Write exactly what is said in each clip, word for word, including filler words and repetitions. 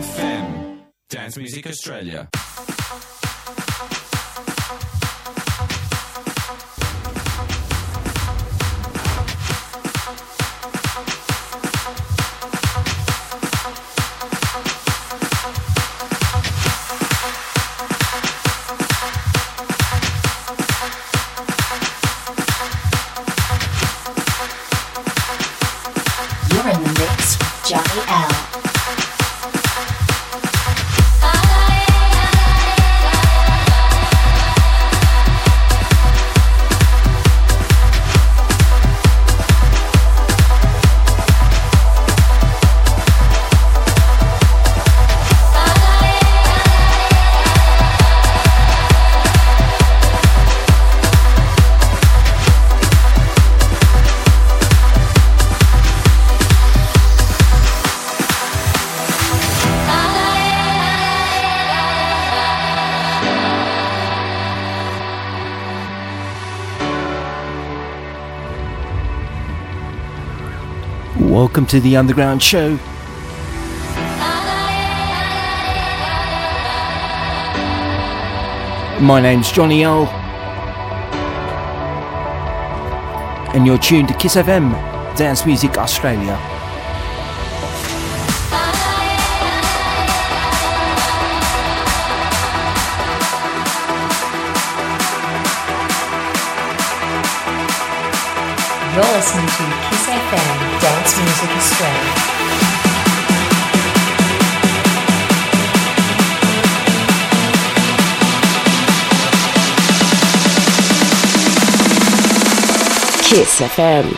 F M, Dance Music Australia. Welcome to the Underground Show. My name's Johnny O, and you're tuned to Kiss F M, Dance Music Australia. You're listening to Kiss F M, Dance Music Australia. Kiss F M.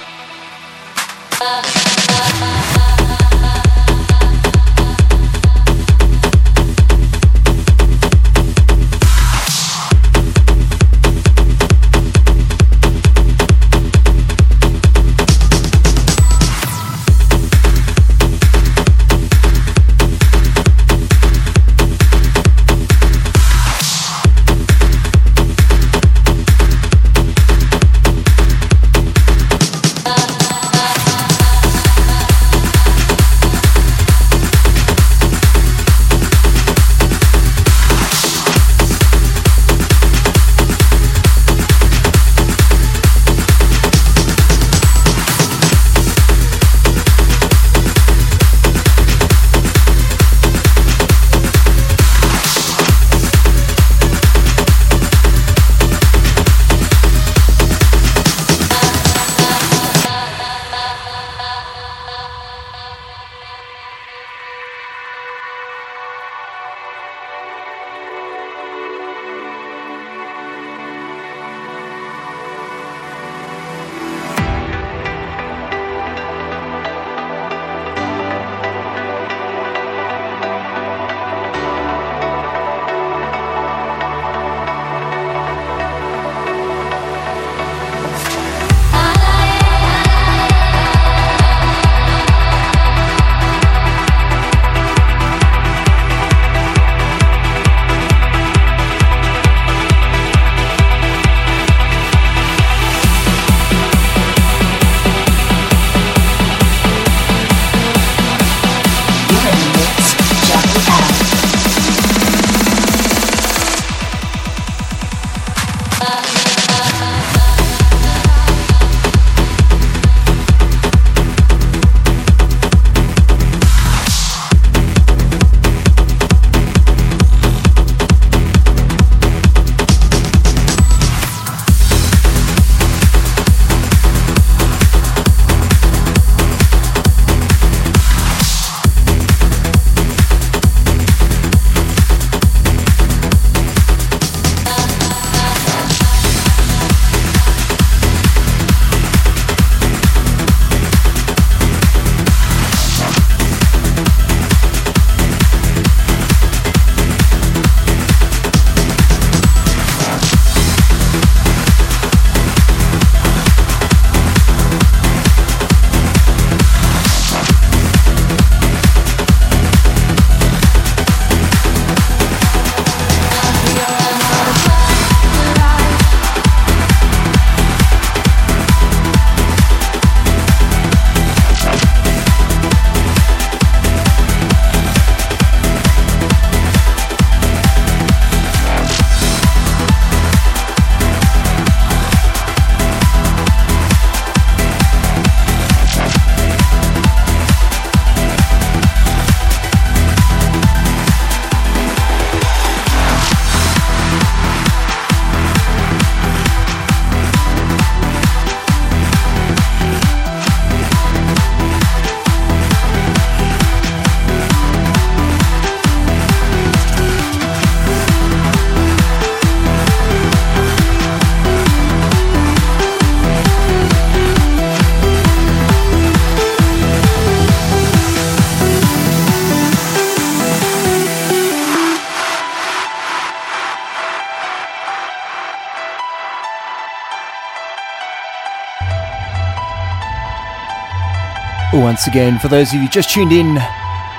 Once again, for those of you just tuned in,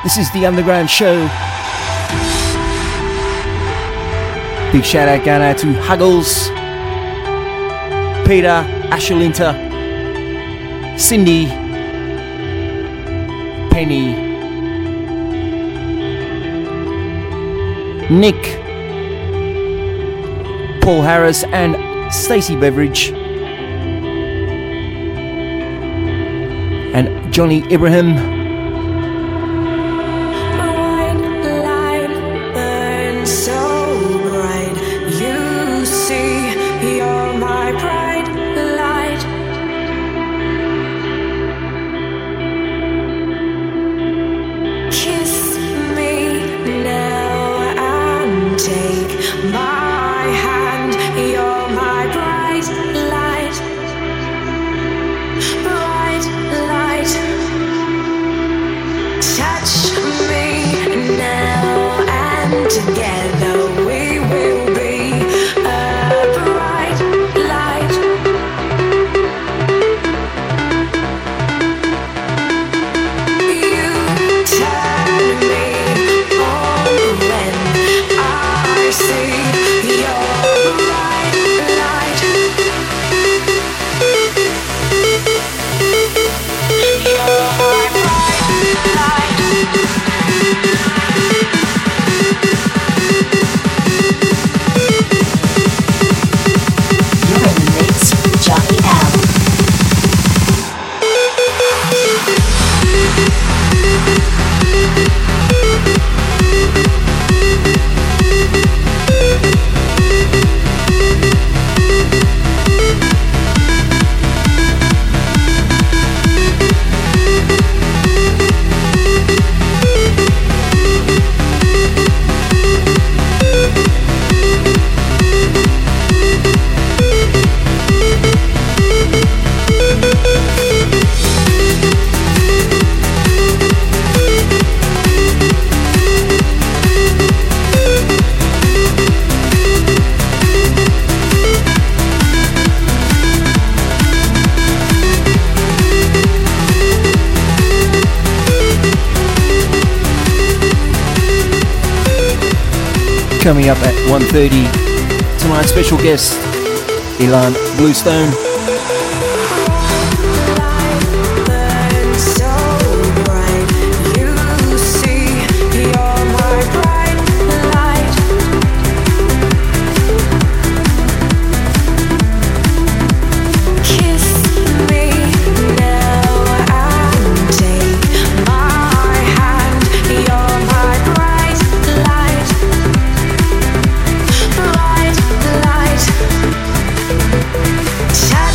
this is The Underground Show. Big shout out going out to Huggles, Peter, Ashelinter, Cindy, Penny, Nick, Paul Harris and Stacey Beveridge and Johnny Ibrahim. Coming up at one thirty, tonight's special guest, Ilan Bluestone. Shut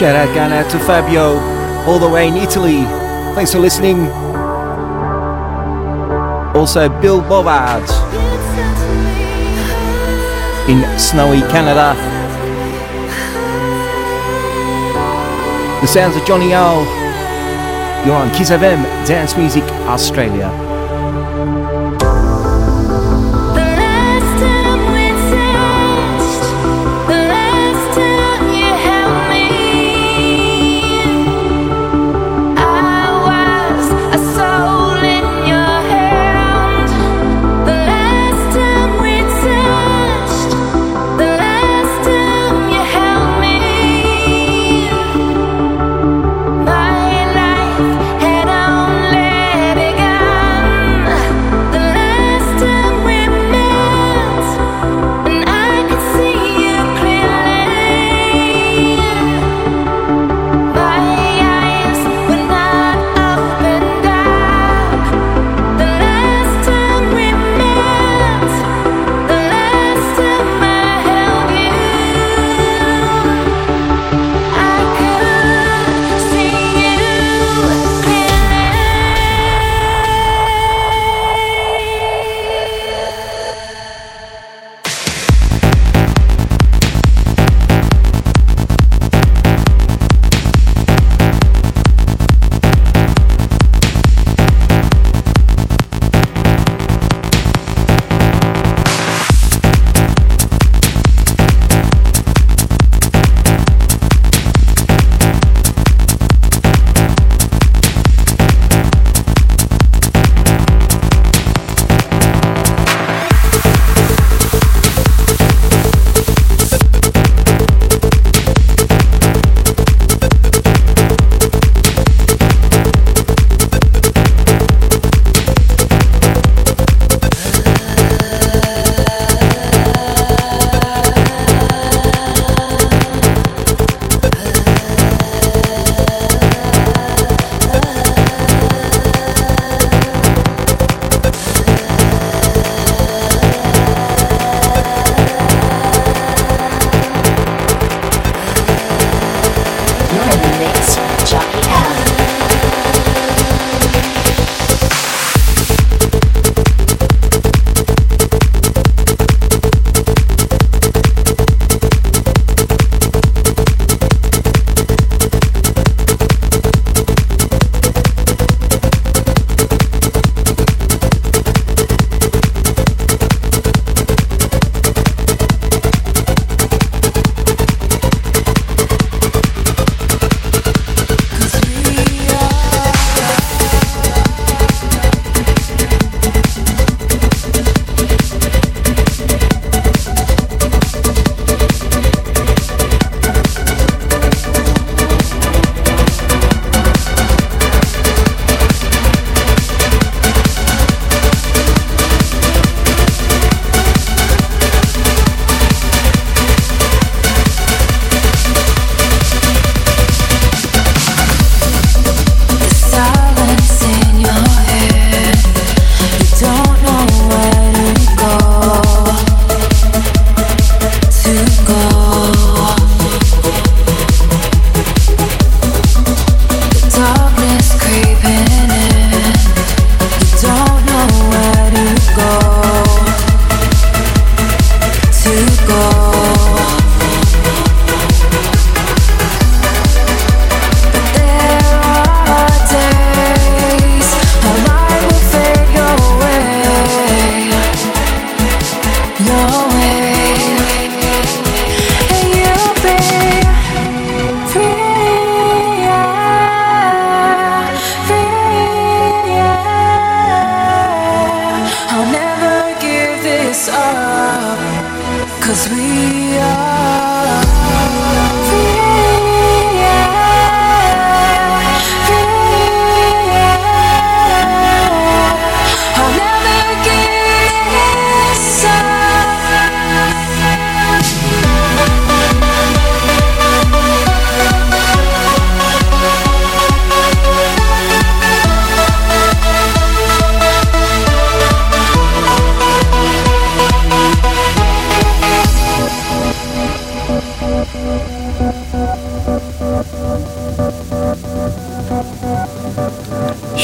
Shout out going out to Fabio, all the way in Italy. Thanks for listening. Also Bill Bobard in snowy Canada. The sounds of Johnny O. You're on Kiss F M, Dance Music Australia.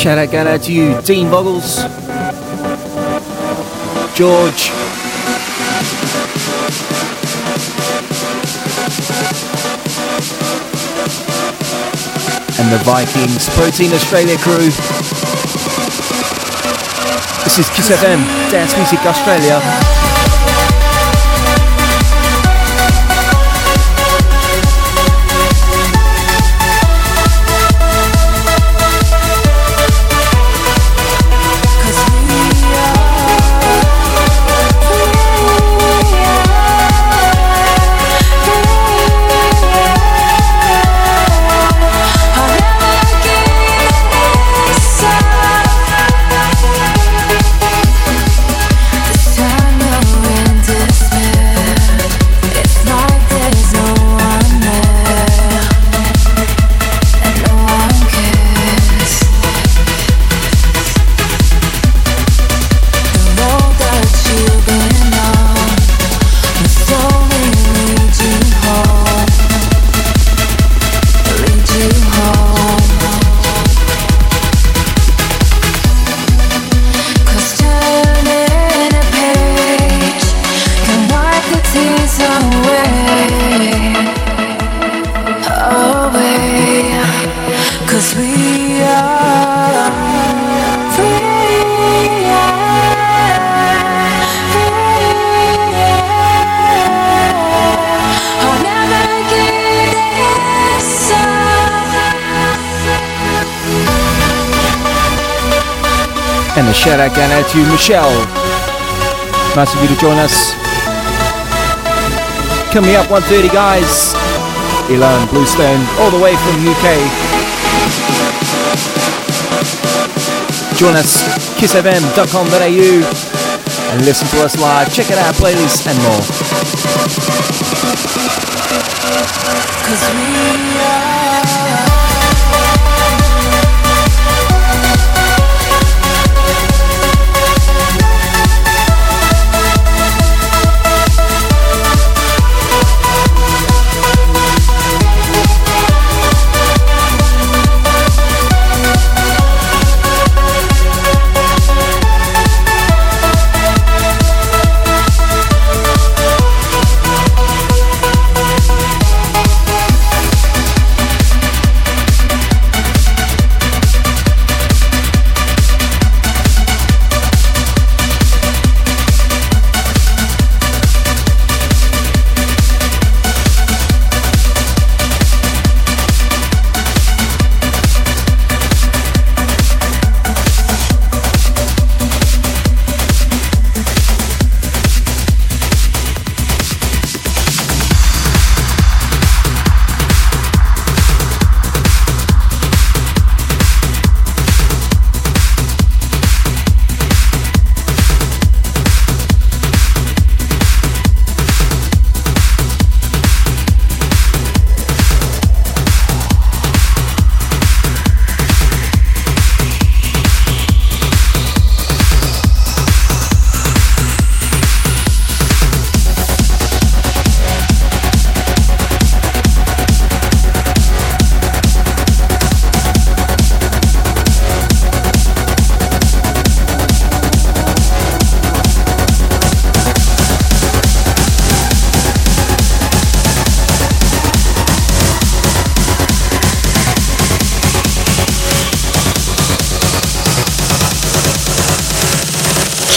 shout out going out to you, Dean Boggles, George, and the Vikings Protein Australia crew. This is Kiss F M, Dance Music Australia. And a shout out going out to you, Michelle. Nice of you to join us. Coming up one thirty, guys. Ilan Bluestone, all the way from U K. Join us, kiss f m dot com dot a u, and listen to us live. Check out our playlists and more. Cause we are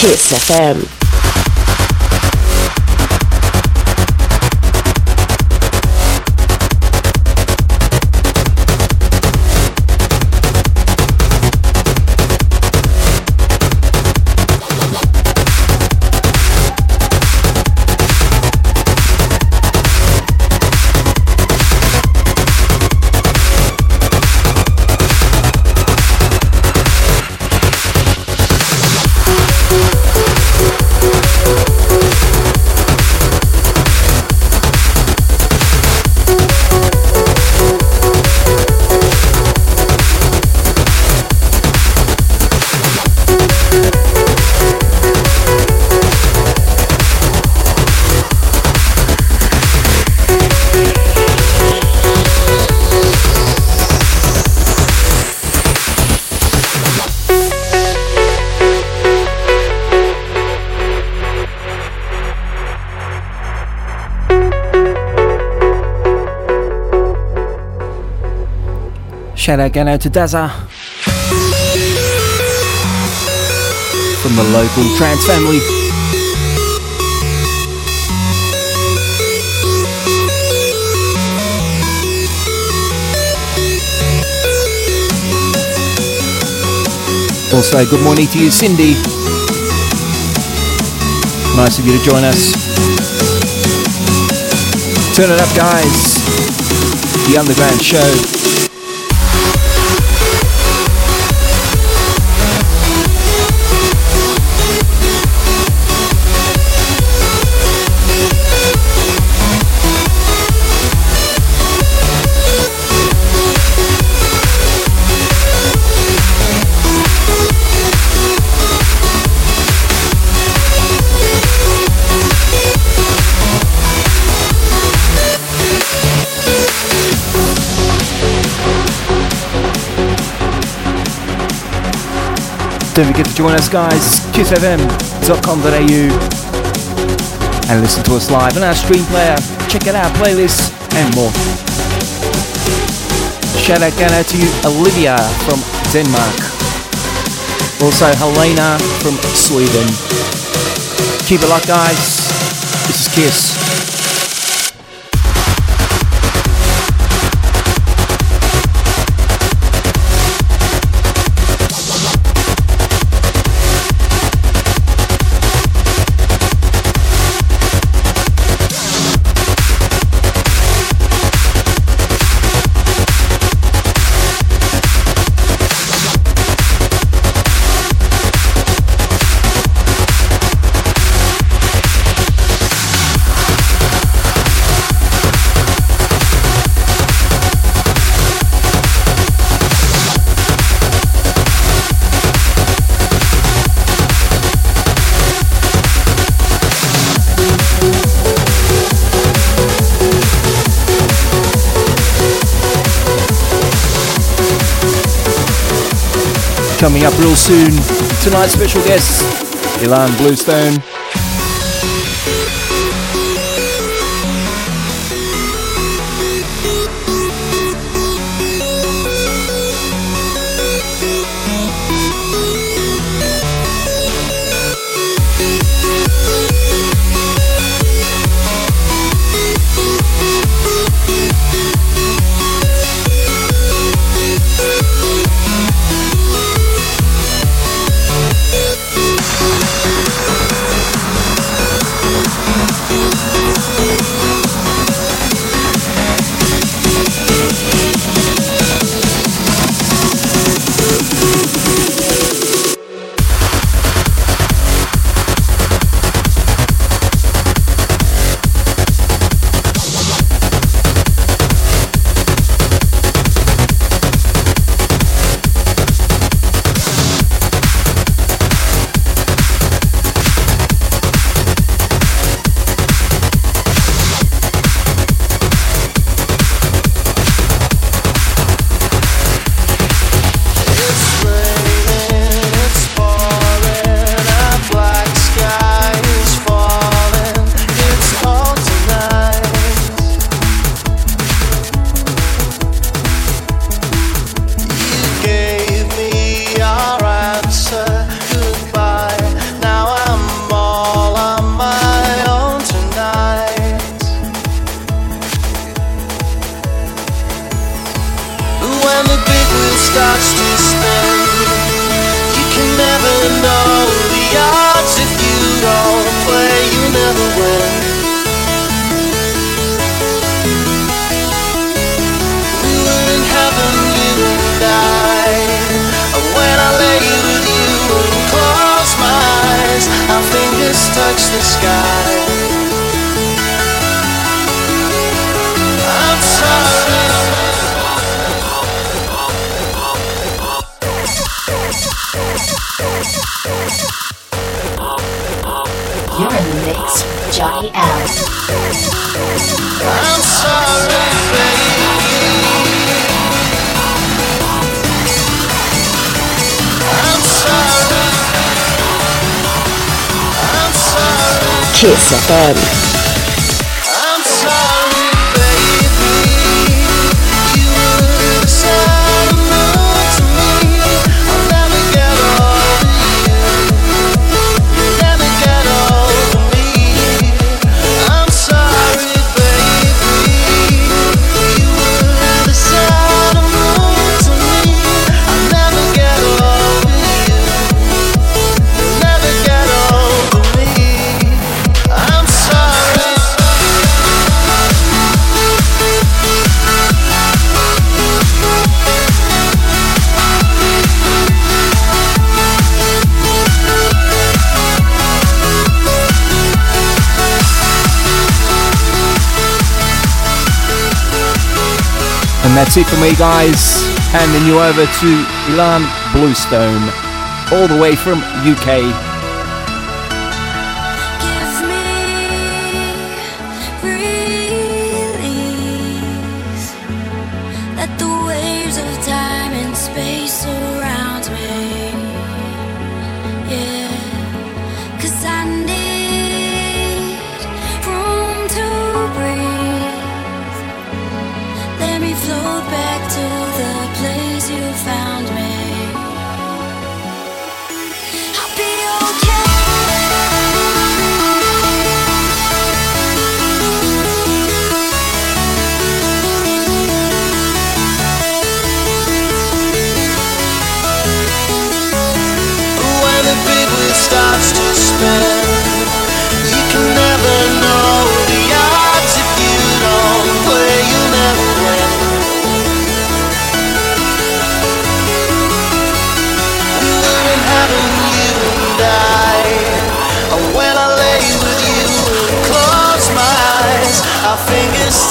Kiss F M. shout out going out to Tadaza from the local trance family. Also, good morning to you, Cindy. Nice of you to join us. Turn it up, guys. The Underground Show. Don't forget to join us, guys, kiss f m dot com dot a u, and listen to us live on our stream player. Check out our playlists and more. Shout out going out to you, Olivia from Denmark. Also, Helena from Sweden. Keep it locked, guys. This is Kiss. Coming up real soon, tonight's special guest, Ilan Bluestone. Kiss F M. I'm sorry, baby. You were sorry. And that's it for me, guys. Handing you over to Ilan Bluestone, all the way from U K.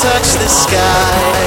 Touch the sky.